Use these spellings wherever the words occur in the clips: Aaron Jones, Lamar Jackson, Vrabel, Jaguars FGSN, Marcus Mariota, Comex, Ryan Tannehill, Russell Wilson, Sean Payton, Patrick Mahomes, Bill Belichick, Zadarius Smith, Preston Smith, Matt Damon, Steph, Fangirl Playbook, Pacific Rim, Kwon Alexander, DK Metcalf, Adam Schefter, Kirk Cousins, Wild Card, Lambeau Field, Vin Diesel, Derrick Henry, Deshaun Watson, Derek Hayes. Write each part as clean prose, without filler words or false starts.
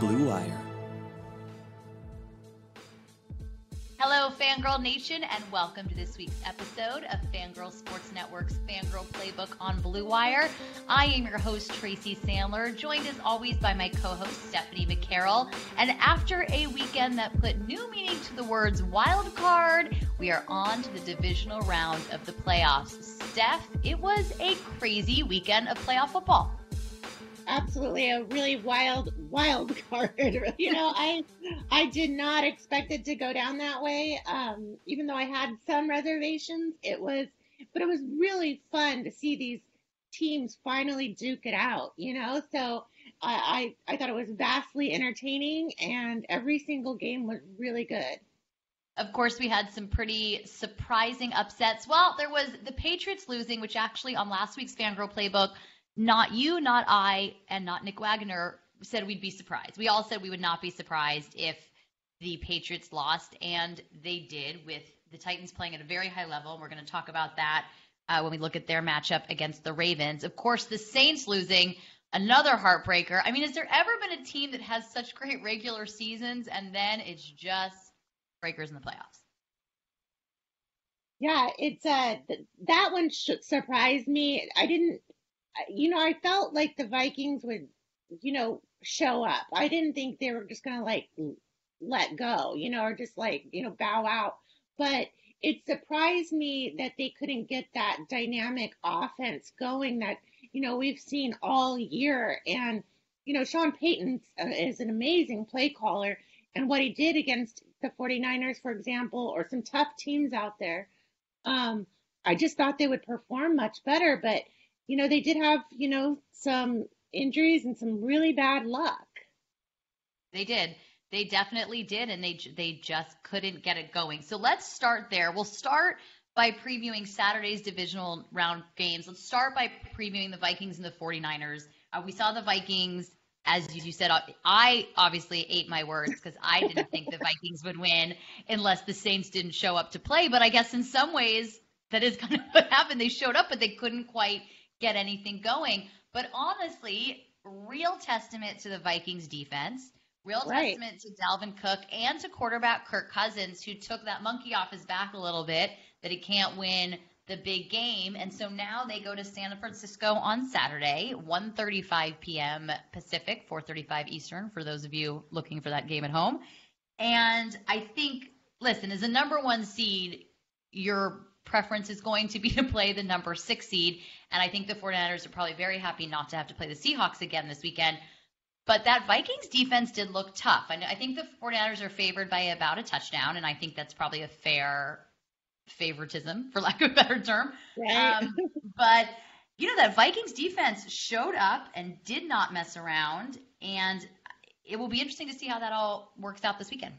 Blue Wire. Hello, Fangirl Nation, and welcome to this week's episode of Fangirl Sports Network's Fangirl Playbook on Blue Wire. I am your host, Tracy Sandler, joined as always by my co-host, Stephanie McCarroll. And after a weekend that put new meaning to the words wild card, we are on to the divisional round of the playoffs. Steph, it was a crazy weekend of playoff football. Absolutely, a really wild card. You know, I did not expect it to go down that way. Even though I had some reservations, it was really fun to see these teams finally duke it out. You know, so I thought it was vastly entertaining, and every single game was really good. Of course, we had some pretty surprising upsets. Well, there was the Patriots losing, which actually on last week's Fangirl Playbook, not you, not I, and not Nick Wagner said we'd be surprised. We all said we would not be surprised if the Patriots lost, and they did, with the Titans playing at a very high level. And we're going to talk about that when we look at their matchup against the Ravens. Of course, the Saints losing, another heartbreaker. I mean, has there ever been a team that has such great regular seasons, and then it's just breakers in the playoffs? Yeah, it's that one surprised me. I didn't. You know, I felt like the Vikings would, you know, show up. I didn't think they were just going to, like, let go, you know, or just, like, you know, bow out. But it surprised me that they couldn't get that dynamic offense going that, you know, we've seen all year. And, you know, Sean Payton is an amazing play caller. And what he did against the 49ers, for example, or some tough teams out there, I just thought they would perform much better. But, you know, they did have, you know, some injuries and some really bad luck. They did. They definitely did, and they just couldn't get it going. So let's start there. We'll start by previewing Saturday's divisional round games. Let's start by previewing the Vikings and the 49ers. We saw the Vikings, as you said. I obviously ate my words because I didn't think the Vikings would win unless the Saints didn't show up to play. But I guess in some ways that is kind of what happened. They showed up, but they couldn't quite get anything going. But honestly, real testament to the Vikings defense, real testament to Dalvin Cook and to quarterback Kirk Cousins, who took that monkey off his back a little bit that he can't win the big game. And so now they go to San Francisco on Saturday, 1:35 p.m. Pacific, 4:35 Eastern, for those of you looking for that game at home. And I think, listen, as a number one seed, you're preference is going to be to play the number 6 seed, and I think the 49ers are probably very happy not to have to play the Seahawks again this weekend. But that Vikings defense did look tough. I think the 49ers are favored by about a touchdown, and I think that's probably a fair favoritism, for lack of a better term. Right. But, you know, that Vikings defense showed up and did not mess around, and it will be interesting to see how that all works out this weekend.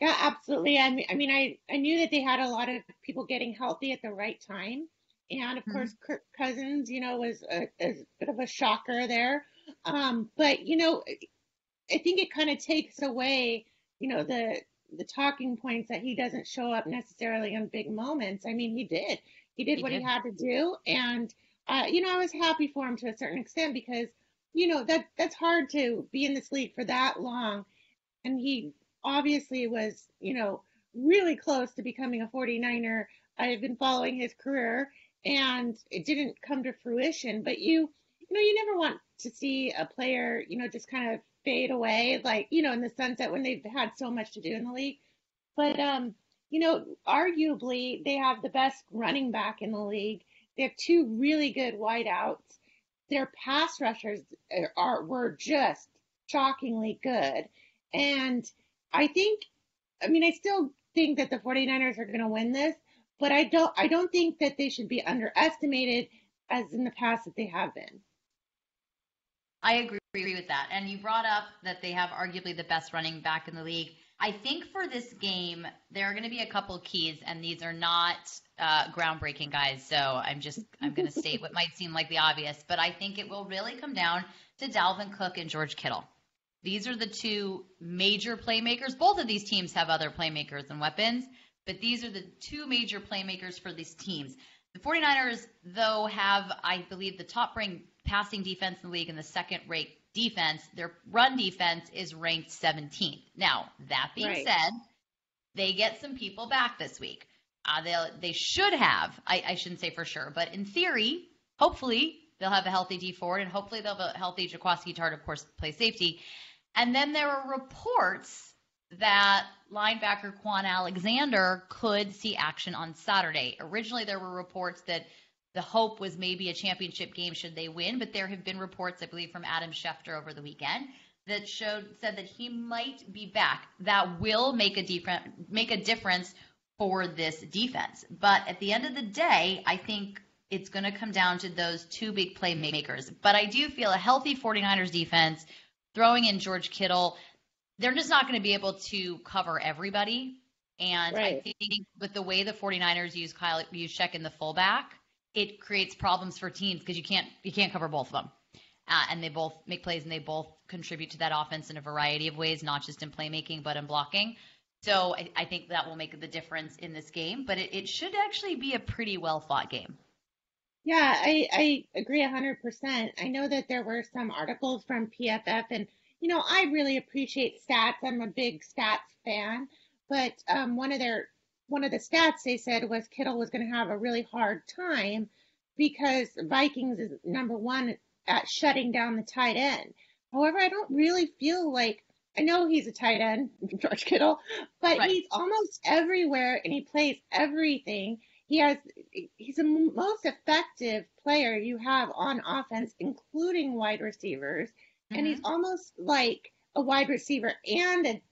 Yeah, absolutely. I mean, I knew that they had a lot of people getting healthy at the right time. And, of course, Kirk Cousins, you know, was a bit of a shocker there. But, you know, I think it kind of takes away, you know, the talking points that he doesn't show up necessarily in big moments. I mean, he did. He did what he had to do. And, you know, I was happy for him to a certain extent because, you know, that's hard to be in this league for that long. And he obviously was, you know, really close to becoming a 49er. I've been following his career, and it didn't come to fruition. But you know, you never want to see a player, you know, just kind of fade away, like, you know, in the sunset when they've had so much to do in the league. But, you know, arguably they have the best running back in the league. They have two really good wideouts. Their pass rushers were just shockingly good. And I still think that the 49ers are going to win this, but I don't think that they should be underestimated as in the past that they have been. I agree with that. And you brought up that they have arguably the best running back in the league. I think for this game, there are going to be a couple keys, and these are not groundbreaking guys. So I'm going to state what might seem like the obvious, but I think it will really come down to Dalvin Cook and George Kittle. These are the two major playmakers. Both of these teams have other playmakers and weapons, but these are the two major playmakers for these teams. The 49ers, though, have, I believe, the top-ranked passing defense in the league and the second-ranked defense, their run defense is ranked 17th. Now, that being said, they get some people back this week. They should have, I shouldn't say for sure, but in theory, hopefully they'll have a healthy D Ford, and hopefully they'll have a healthy Jaquiski Tart, of course, play safety. And then there were reports that linebacker Kwon Alexander could see action on Saturday. Originally, there were reports that the hope was maybe a championship game should they win, but there have been reports, I believe, from Adam Schefter over the weekend that said that he might be back. That will make a difference for this defense. But at the end of the day, I think it's going to come down to those two big playmakers. But I do feel a healthy 49ers defense, throwing in George Kittle, they're just not going to be able to cover everybody. And I think with the way the 49ers use Kyle Juszczyk in the fullback, it creates problems for teams because you can't cover both of them. And they both make plays and they both contribute to that offense in a variety of ways, not just in playmaking but in blocking. So I think that will make the difference in this game. But it should actually be a pretty well-fought game. Yeah, I agree 100%. I know that there were some articles from PFF, and, you know, I really appreciate stats. I'm a big stats fan. But one of the stats they said was Kittle was going to have a really hard time because Vikings is number one at shutting down the tight end. However, I don't really feel like, I know he's a tight end, George Kittle, but he's almost everywhere and he plays everything. He's the most effective player you have on offense, including wide receivers. Mm-hmm. And he's almost like a wide receiver and a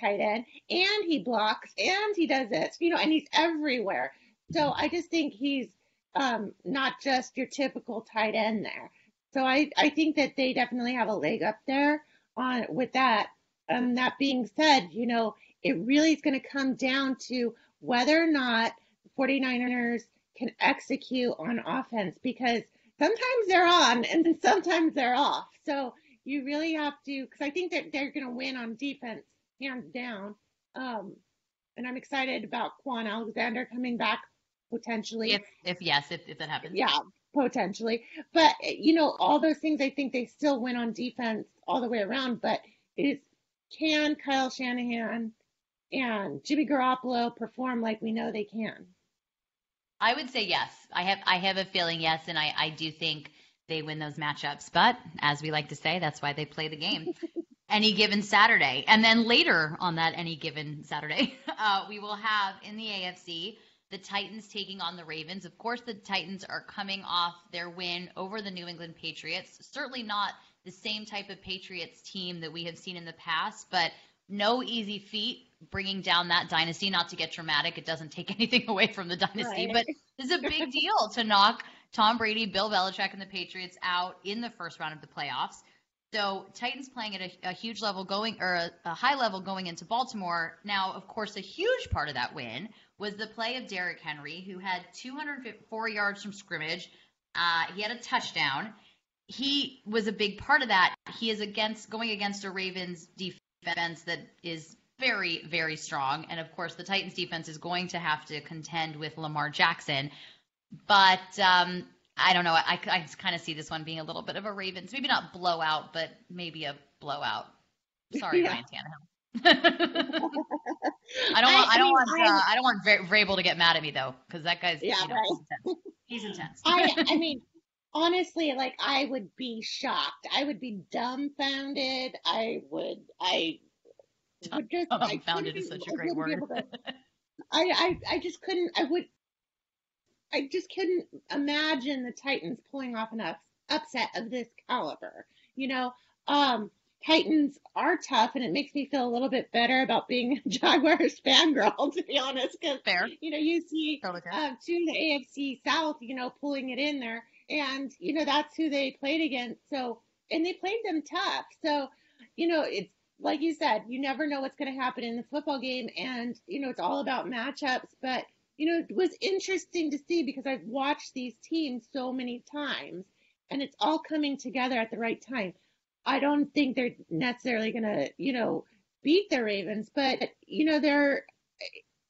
tight end, and he blocks, and he does this, you know, and he's everywhere. So I just think he's not just your typical tight end there. So I think that they definitely have a leg up there on with that. That being said, you know, it really is going to come down to whether or not 49ers can execute on offense, because sometimes they're on and then sometimes they're off. So you really have to, because I think that they're going to win on defense, hands down. And I'm excited about Kwon Alexander coming back potentially. If that happens. Yeah, potentially. But, you know, all those things, I think they still win on defense all the way around. But can Kyle Shanahan and Jimmy Garoppolo perform like we know they can? I would say yes. I have a feeling yes, and I do think they win those matchups. But as we like to say, that's why they play the game. Any given Saturday. And then later on that any given Saturday, we will have in the AFC, the Titans taking on the Ravens. Of course, the Titans are coming off their win over the New England Patriots. Certainly not the same type of Patriots team that we have seen in the past, but no easy feat bringing down that dynasty. Not to get dramatic, it doesn't take anything away from the dynasty, but it's a big deal to knock Tom Brady, Bill Belichick, and the Patriots out in the first round of the playoffs. So Titans playing at a huge level a high level going into Baltimore. Now, of course, a huge part of that win was the play of Derrick Henry, who had 204 yards from scrimmage. He had a touchdown. He was a big part of that. He is going against a Ravens defense that is very, very strong. And of course, the Titans defense is going to have to contend with Lamar Jackson. But, I don't know. I kind of see this one being a little bit of a Ravens, maybe not blowout, but maybe a blowout. Sorry, Ryan Tannehill. I don't want Vrabel to get mad at me though, because that guy's he's intense. I mean, honestly, like I would be shocked. I would be dumbfounded. I would just dumbfounded is such a great word. I just couldn't imagine the Titans pulling off an upset of this caliber. You know, Titans are tough, and it makes me feel a little bit better about being a Jaguars fangirl, to be honest. Because, you know, you see two in the AFC South, you know, pulling it in there. And, you know, that's who they played against. So, and they played them tough. So, you know, it's like you said, you never know what's going to happen in the football game. And, you know, it's all about matchups. But, you know, it was interesting to see because I've watched these teams so many times, and it's all coming together at the right time. I don't think they're necessarily going to, you know, beat the Ravens, but, you know,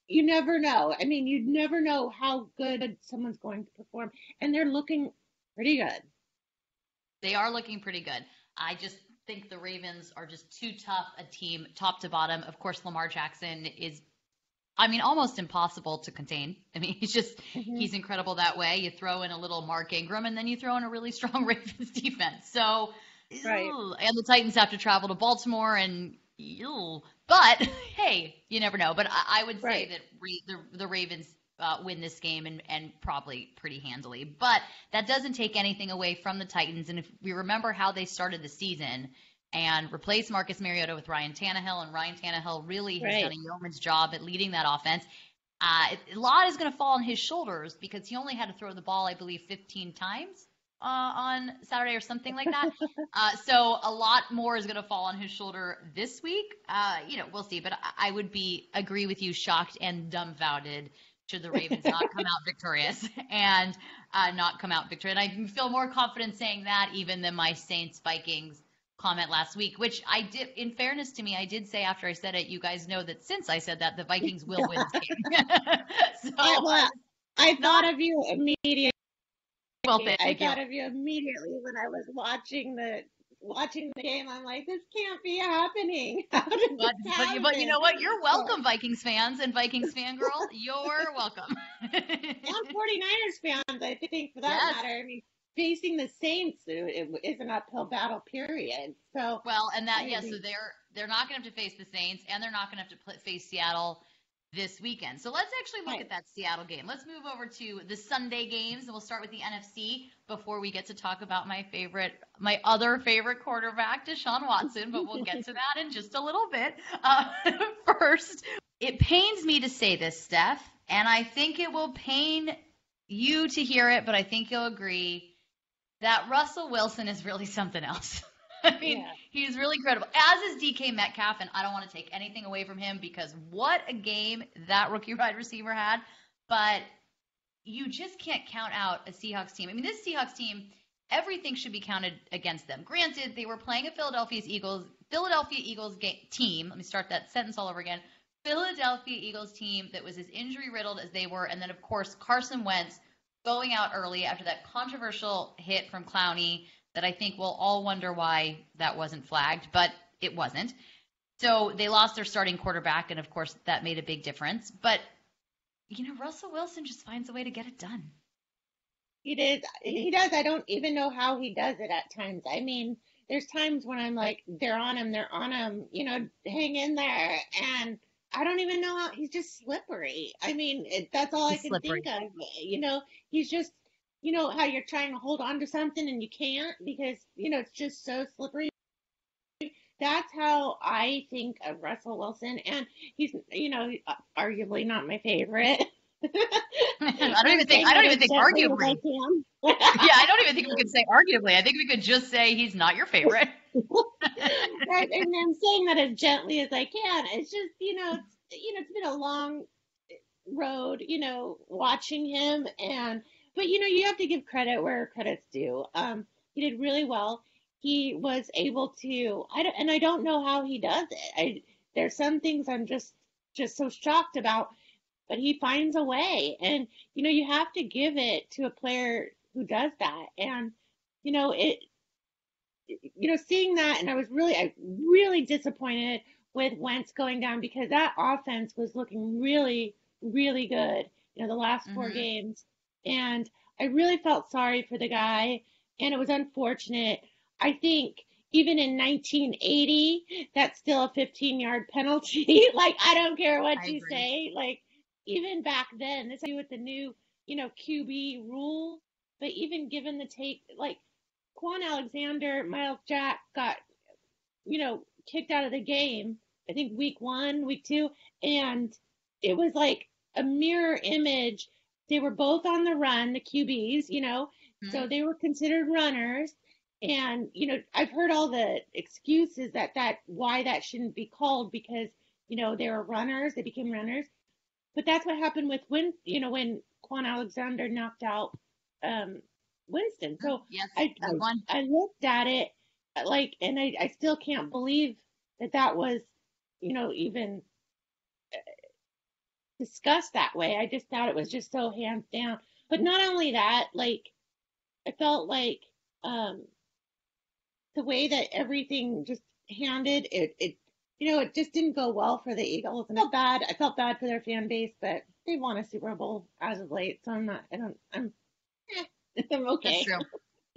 you never know. I mean, you never know how good someone's going to perform, and they're looking pretty good. They are looking pretty good. I just think the Ravens are just too tough a team, top to bottom. Of course, Lamar Jackson is, I mean, almost impossible to contain. I mean, he's just, he's incredible that way. You throw in a little Mark Ingram, and then you throw in a really strong Ravens defense. So, and the Titans have to travel to Baltimore, and but hey, you never know. But I would say that the Ravens win this game and probably pretty handily. But that doesn't take anything away from the Titans. And if we remember how they started the season and replaced Marcus Mariota with Ryan Tannehill, and Ryan Tannehill really has done a yeoman's job at leading that offense. A lot is going to fall on his shoulders because he only had to throw the ball, I believe, 15 times on Saturday or something like that. So a lot more is going to fall on his shoulder this week. You know, we'll see. But I would be agree with you, shocked and dumbfounded should the Ravens not come out victorious and not come out victorious. And I feel more confident saying that even than my Saints Vikings comment last week, which I did, in fairness to me, I did say after I said it, you guys know that since I said that, the Vikings will win this game. So, well, I thought of you immediately. Well, I thought of you immediately when I was watching the game. I'm like, this can't be happening. But you know what? You're welcome, Vikings fans and Vikings fangirl. You're welcome. I'm 49ers fans, I think, for that matter. I mean, facing the Saints is an uphill battle, period. So so they're not going to have to face the Saints, and they're not going to have to face Seattle this weekend. So let's actually look at that Seattle game. Let's move over to the Sunday games, and we'll start with the NFC before we get to talk about my other favorite quarterback, Deshaun Watson, but we'll get to that in just a little bit. First, it pains me to say this, Steph, and I think it will pain you to hear it, but I think you'll agree that Russell Wilson is really something else. I mean, he's really incredible, as is DK Metcalf, and I don't want to take anything away from him because what a game that rookie wide receiver had, but you just can't count out a Seahawks team. I mean, this Seahawks team, everything should be counted against them. Granted, they were playing a Philadelphia Eagles team. Let me start that sentence all over again. Philadelphia Eagles team that was as injury-riddled as they were, and then, of course, Carson Wentz going out early after that controversial hit from Clowney, that I think we'll all wonder why that wasn't flagged, but it wasn't. So they lost their starting quarterback, and of course that made a big difference. But, you know, Russell Wilson just finds a way to get it done. He does. I don't even know how he does it at times. I mean, there's times when I'm like, they're on him, you know, hang in there. And I don't even know how, he's just slippery. I mean, that's all I can think of. You know, he's just, you know, how you're trying to hold on to something and you can't because, you know, it's just so slippery. That's how I think of Russell Wilson. And he's, you know, arguably not my favorite. I don't even think arguably. I don't even think we could say arguably. I think we could just say he's not your favorite. Right. And I'm saying that as gently as I can. It's just, it's been a long road, you know, watching him. And, but, you know, you have to give credit where credit's due. He did really well. He was able to, I don't know how he does it. There's some things I'm just so shocked about, but he finds a way. And, you know, you have to give it to a player who does that. And, you know, seeing that, and I was really disappointed with Wentz going down because that offense was looking really, really good, you know, the last four games. And I really felt sorry for the guy, and it was unfortunate. I think even in 1980, that's still a 15-yard penalty. Like, I don't care what you say. Like, even back then, this had to do with the new, you know, QB rule. But even given the take, like, Kwon Alexander, Miles Jack got, you know, kicked out of the game, I think week 1, week 2. And it was like a mirror image. They were both on the run, the QBs, you know, so they were considered runners. And, you know, I've heard all the excuses that why that shouldn't be called because, you know, they were runners, they became runners. But that's what happened with when Kwon Alexander knocked out Winston. So yes, I looked at it like, and I still can't believe that was, you know, even discussed that way. I just thought it was just so hands down. But not only that, like, I felt like the way that everything just handed, it just didn't go well for the Eagles. And I felt bad for their fan base, but they won a Super Bowl as of late, so I'm okay. That's true.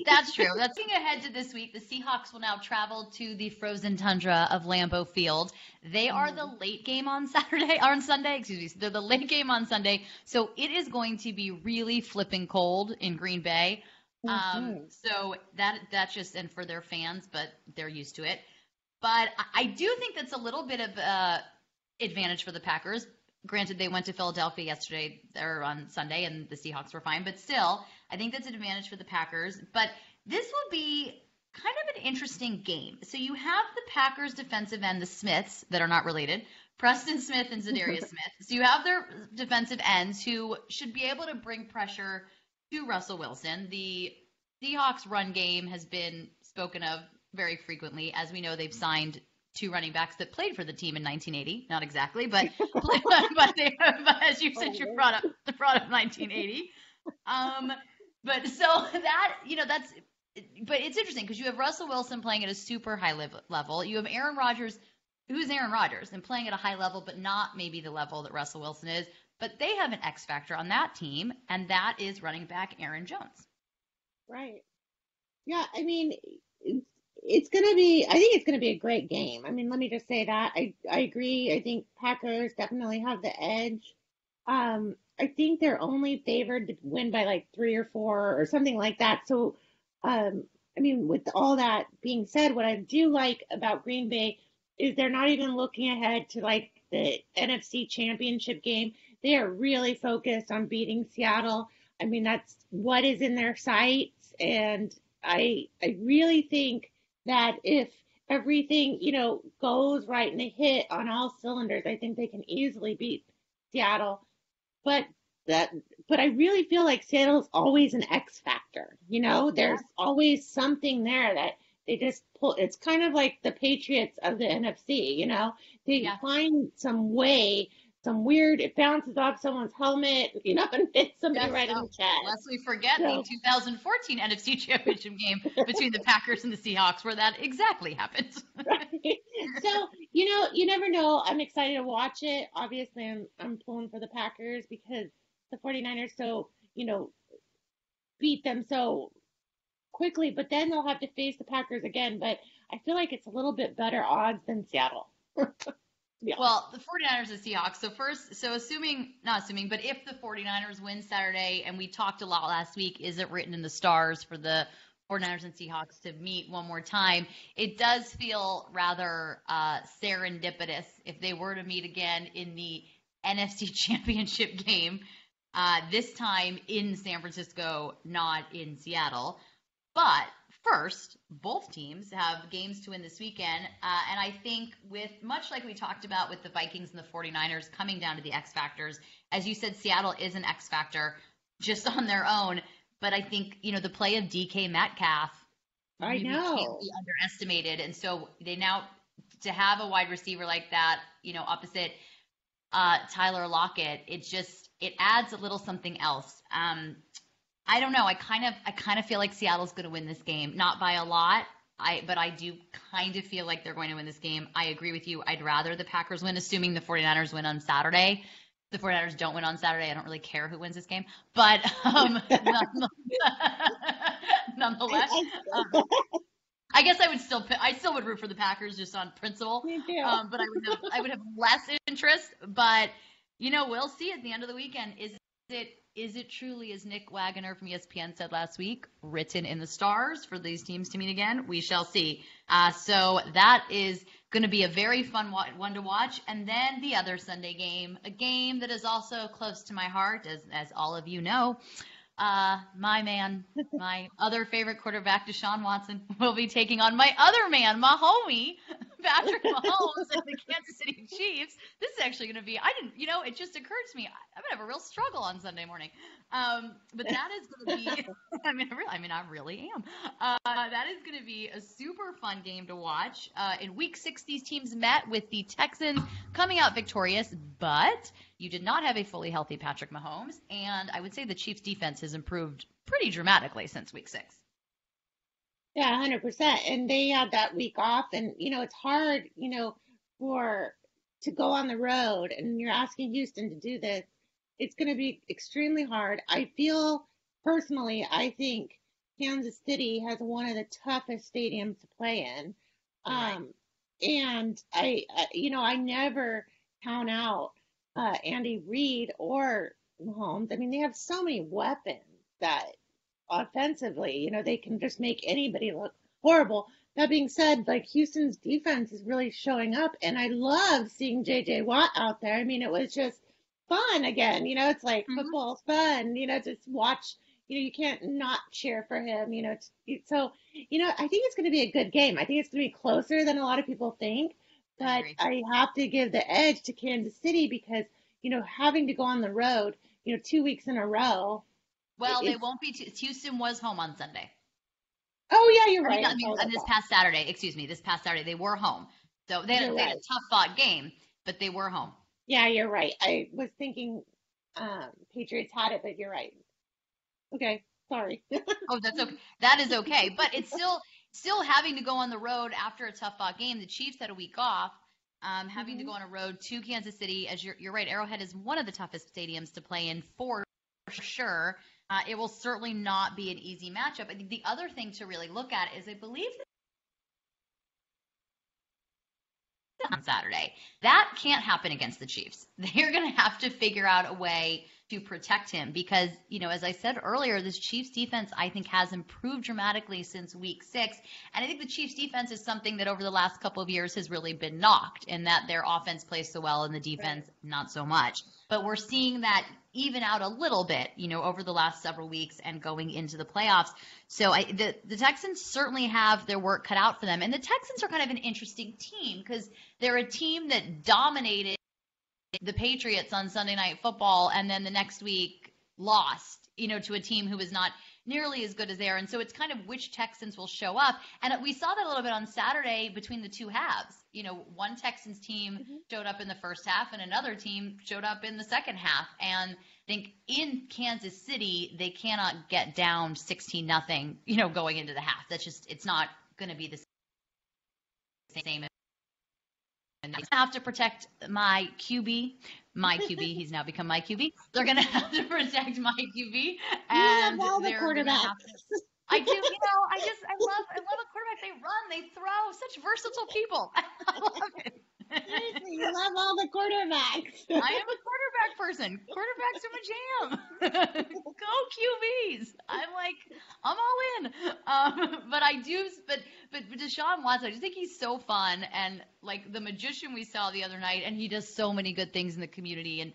That's true. That's looking ahead to this week. The Seahawks will now travel to the frozen tundra of Lambeau Field. They are the late game on Sunday. They're the late game on Sunday. So it is going to be really flipping cold in Green Bay. So that's just, and for their fans, but they're used to it. But I do think that's a little bit of advantage for the Packers. Granted, they went to Philadelphia yesterday or on Sunday, and the Seahawks were fine. But still, I think that's an advantage for the Packers. But this will be kind of an interesting game. So you have the Packers defensive end, the Smiths, that are not related, Preston Smith and Zadarius Smith. So you have their defensive ends who should be able to bring pressure to Russell Wilson. The Seahawks run game has been spoken of very frequently. As we know, they've signed two running backs that played for the team in 1980, not exactly, but as you said, you brought up 1980. But so that, but it's interesting because you have Russell Wilson playing at a super high level. You have Aaron Rodgers, who's Aaron Rodgers, and playing at a high level, but not maybe the level that Russell Wilson is, but they have an X factor on that team. And that is running back Aaron Jones. Right. Yeah. I mean, I think it's going to be a great game. I mean, let me just say that. I agree. I think Packers definitely have the edge. I think they're only favored to win by like 3 or 4 or something like that. So, I mean, with all that being said, what I do like about Green Bay is they're not even looking ahead to like the NFC Championship game. They are really focused on beating Seattle. I mean, that's what is in their sights. And I really think that if everything, goes right and they hit on all cylinders, I think they can easily beat Seattle. But I really feel like Seattle's always an X factor. There's always something there that they just pull. It's kind of like the Patriots of the NFC, they find some way, some weird, it bounces off someone's helmet, and hits somebody right in the chest. Unless we forget the 2014 NFC Championship game between the Packers and the Seahawks, where that exactly happened. Right. So, you never know. I'm excited to watch it. Obviously, I'm pulling for the Packers because the 49ers beat them so quickly, but then they'll have to face the Packers again. But I feel like it's a little bit better odds than Seattle. Yeah. Well, the 49ers and Seahawks. But if the 49ers win Saturday, and we talked a lot last week, is it written in the stars for the 49ers and Seahawks to meet one more time? It does feel rather serendipitous if they were to meet again in the NFC Championship game, this time in San Francisco, not in Seattle. But first, both teams have games to win this weekend, and I think much like we talked about with the Vikings and the 49ers coming down to the X factors, as you said, Seattle is an X factor just on their own, but I think, the play of DK Metcalf can't be underestimated, and so they now, to have a wide receiver like that, opposite Tyler Lockett, it adds a little something else. I don't know. I kind of feel like Seattle's going to win this game, not by a lot. But I do kind of feel like they're going to win this game. I agree with you. I'd rather the Packers win, assuming the 49ers win on Saturday. The 49ers don't win on Saturday. I don't really care who wins this game, but nonetheless, I guess I still would root for the Packers just on principle. Me too. But I would have less interest. But we'll see at the end of the weekend. Is it truly, as Nick Wagner from ESPN said last week, written in the stars for these teams to meet again? We shall see. So that is going to be a very fun one to watch. And then the other Sunday game, a game that is also close to my heart, as all of you know. My man, my other favorite quarterback, Deshaun Watson, will be taking on my other man, my homie, Patrick Mahomes and the Kansas City Chiefs. This is actually going to be, it just occurred to me, I'm going to have a real struggle on Sunday morning. But that is going to be, I really am. That is going to be a super fun game to watch. In week 6, these teams met with the Texans coming out victorious, but you did not have a fully healthy Patrick Mahomes, and I would say the Chiefs' defense has improved pretty dramatically since week 6. Yeah, 100%. And they had that week off, and it's hard, for to go on the road, and you're asking Houston to do this. It's going to be extremely hard. I feel personally, I think Kansas City has one of the toughest stadiums to play in. Right. And I never count out Andy Reid or Mahomes. I mean, they have so many weapons that offensively, they can just make anybody look horrible. That being said, Houston's defense is really showing up, and I love seeing J.J. Watt out there. I mean, it was just fun again. It's football's fun, just watch. You can't not cheer for him, So, I think it's going to be a good game. I think it's going to be closer than a lot of people think. But I have to give the edge to Kansas City because, having to go on the road, 2 weeks in a row. Well, they won't be. Houston was home on Sunday. Oh, yeah, you're right. This past Saturday, they were home. So they had a tough-fought game, but they were home. Yeah, you're right. I was thinking Patriots had it, but you're right. Okay, sorry. Oh, that's okay. That is okay. But it's still having to go on the road after a tough-fought game. The Chiefs had a week off, having to go on a road to Kansas City. As you're right, Arrowhead is one of the toughest stadiums to play in for sure. It will certainly not be an easy matchup. I think the other thing to really look at is I believe on Saturday. That can't happen against the Chiefs. They're going to have to figure out a way to protect him because, as I said earlier, this Chiefs defense, I think, has improved dramatically since week 6. And I think the Chiefs defense is something that over the last couple of years has really been knocked in that their offense plays so well and the defense not so much. But we're seeing that even out a little bit, over the last several weeks and going into the playoffs. So the Texans certainly have their work cut out for them. And the Texans are kind of an interesting team because they're a team that dominated the Patriots on Sunday Night Football and then the next week lost, to a team who was not nearly as good as they are. And so it's kind of which Texans will show up. And we saw that a little bit on Saturday between the two halves. One Texans team showed up in the first half and another team showed up in the second half. And I think in Kansas City, they cannot get down 16-0, going into the half. That's just, it's not going to be the same. And I have to protect my QB. My QB, he's now become my QB. They're going to have to protect my QB. And you love all the quarterbacks. I do, I love a quarterback. They run, they throw, such versatile people. I love it. Seriously, you love all the quarterbacks. I am a quarterback person. Quarterbacks are my jam. Go QBs. I'm all in. But Deshaun Watson, I just think he's so fun. And the magician we saw the other night, and he does so many good things in the community and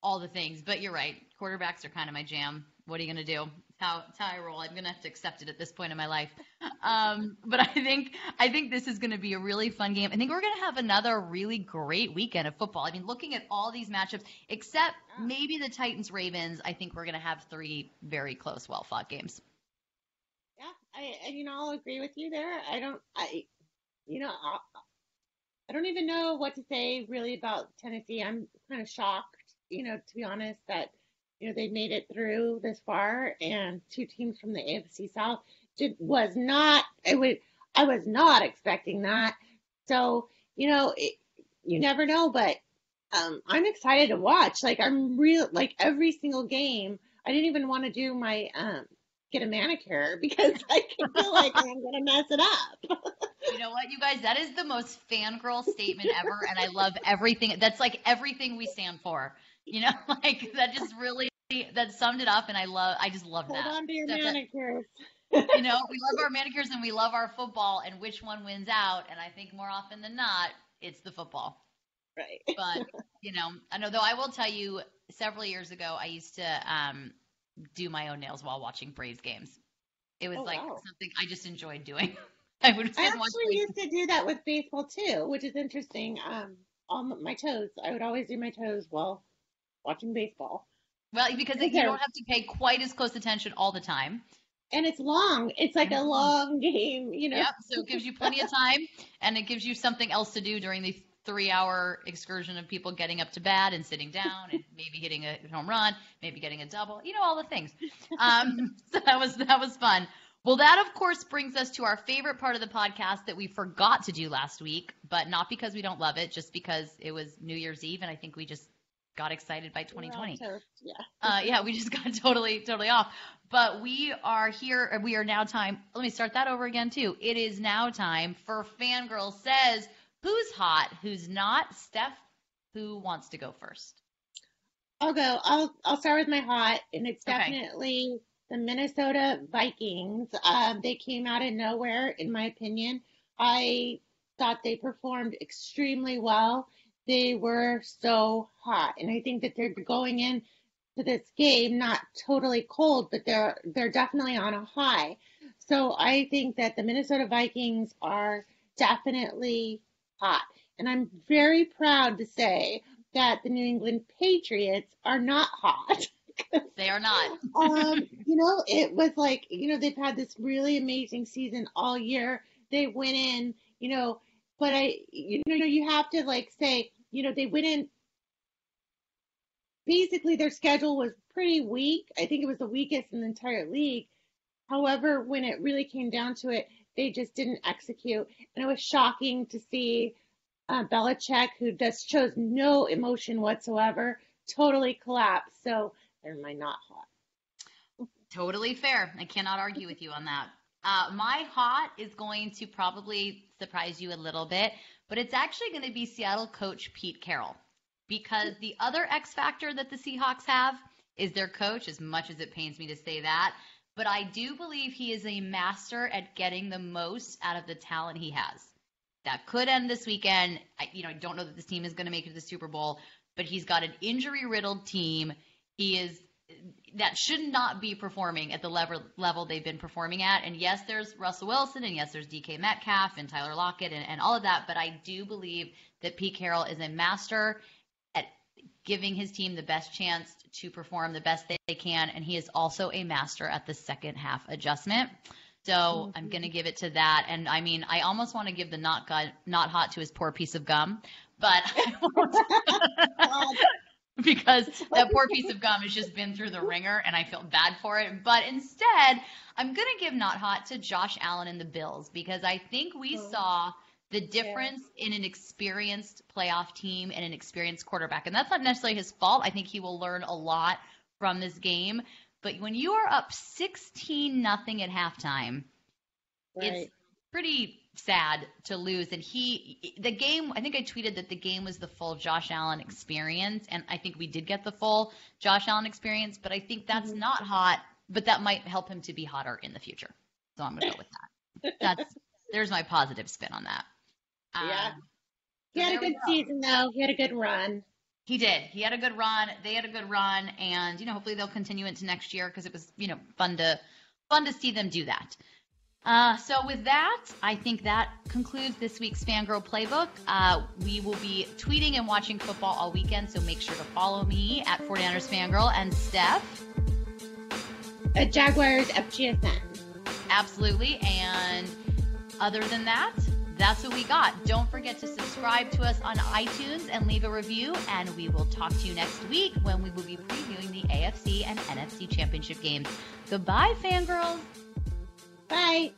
all the things. But you're right. Quarterbacks are kind of my jam. What are you going to do? How I roll. I'm going to have to accept it at this point in my life. But I think this is going to be a really fun game. I think we're going to have another really great weekend of football. I mean, looking at all these matchups, except maybe the Titans-Ravens, I think we're going to have 3 very close, well-fought games. Yeah, I'll agree with you there. I don't even know what to say really about Tennessee. I'm kind of shocked, to be honest, that they made it through this far, and 2 teams from the AFC South I was not expecting that. So, you never know, but I'm excited to watch. I'm real, every single game, I didn't even want to do my get a manicure because I feel like I'm going to mess it up. You know what, you guys, that is the most fangirl statement ever, and I love everything. That's everything we stand for. That just really, that summed it up, and I just love that. Hold on to your manicures. We love our manicures, and we love our football, and which one wins out, and I think more often than not, it's the football. Right. But, I know, though I will tell you, several years ago, I used to do my own nails while watching Braves games. It was something I just enjoyed doing. Used to do that with baseball, too, which is interesting. On my toes, I would always do my toes while watching baseball. Well, because you don't have to pay quite as close attention all the time. And it's long. It's a long game, Yep, so it gives you plenty of time, and it gives you something else to do during the 3-hour excursion of people getting up to bat and sitting down and maybe hitting a home run, maybe getting a double, all the things. So that was fun. Well, that, of course, brings us to our favorite part of the podcast that we forgot to do last week, but not because we don't love it, just because it was New Year's Eve, and I think we just got excited by 2020. Yeah. We just got totally off. But we are here. We are now time. Let me start that over again, too. It is now time for Fangirl Says, who's hot, who's not? Steph, who wants to go first? I'll go. I'll start with my hot, and it's definitely the Minnesota Vikings. They came out of nowhere, in my opinion. I thought they performed extremely well. They were so hot, and I think that they're going in to this game not totally cold, but they're definitely on a high. So I think that the Minnesota Vikings are definitely hot, and I'm very proud to say that the New England Patriots are not hot. They are not. It was like, they've had this really amazing season all year. They went in, but you have to say, they went in. Basically, their schedule was pretty weak. I think it was the weakest in the entire league. However, when it really came down to it, they just didn't execute. And it was shocking to see Belichick, who just shows no emotion whatsoever, totally collapsed. So they're my not hot. Totally fair. I cannot argue with you on that. My hot is going to probably surprise you a little bit, but it's actually going to be Seattle coach Pete Carroll, because the other X factor that the Seahawks have is their coach, as much as it pains me to say that. But I do believe he is a master at getting the most out of the talent he has. That could end this weekend. I don't know that this team is going to make it to the Super Bowl, but he's got an injury-riddled team. He is that should not be performing at the level they've been performing at. And yes, there's Russell Wilson, and yes, there's DK Metcalf and Tyler Lockett and all of that. But I do believe that Pete Carroll is a master at giving his team the best chance to perform the best they can. And he is also a master at the second half adjustment. So I'm going to give it to that. And I mean, I almost want to give the not hot to his poor piece of gum, but I won't. Because that poor piece of gum has just been through the ringer, and I feel bad for it. But instead, I'm going to give not hot to Josh Allen and the Bills, because I think we saw the difference in an experienced playoff team and an experienced quarterback. And that's not necessarily his fault. I think he will learn a lot from this game. But when you are up 16-0 at halftime, it's pretty sad to lose. And the game, I think I tweeted that the game was the full Josh Allen experience. And I think we did get the full Josh Allen experience, but I think that's not hot, but that might help him to be hotter in the future. So I'm going to go with that. There's my positive spin on that. Yeah. He had a good season though. He had a good run. He did. He had a good run. They had a good run, and hopefully they'll continue into next year, because it was, fun to see them do that. So with that, I think that concludes this week's Fangirl Playbook. We will be tweeting and watching football all weekend, so make sure to follow me at 49ers Fangirl and Steph at Jaguars FGSN. Absolutely. And other than that, that's what we got. Don't forget to subscribe to us on iTunes and leave a review, and we will talk to you next week when we will be previewing the AFC and NFC championship games. Goodbye, Fangirls. Bye.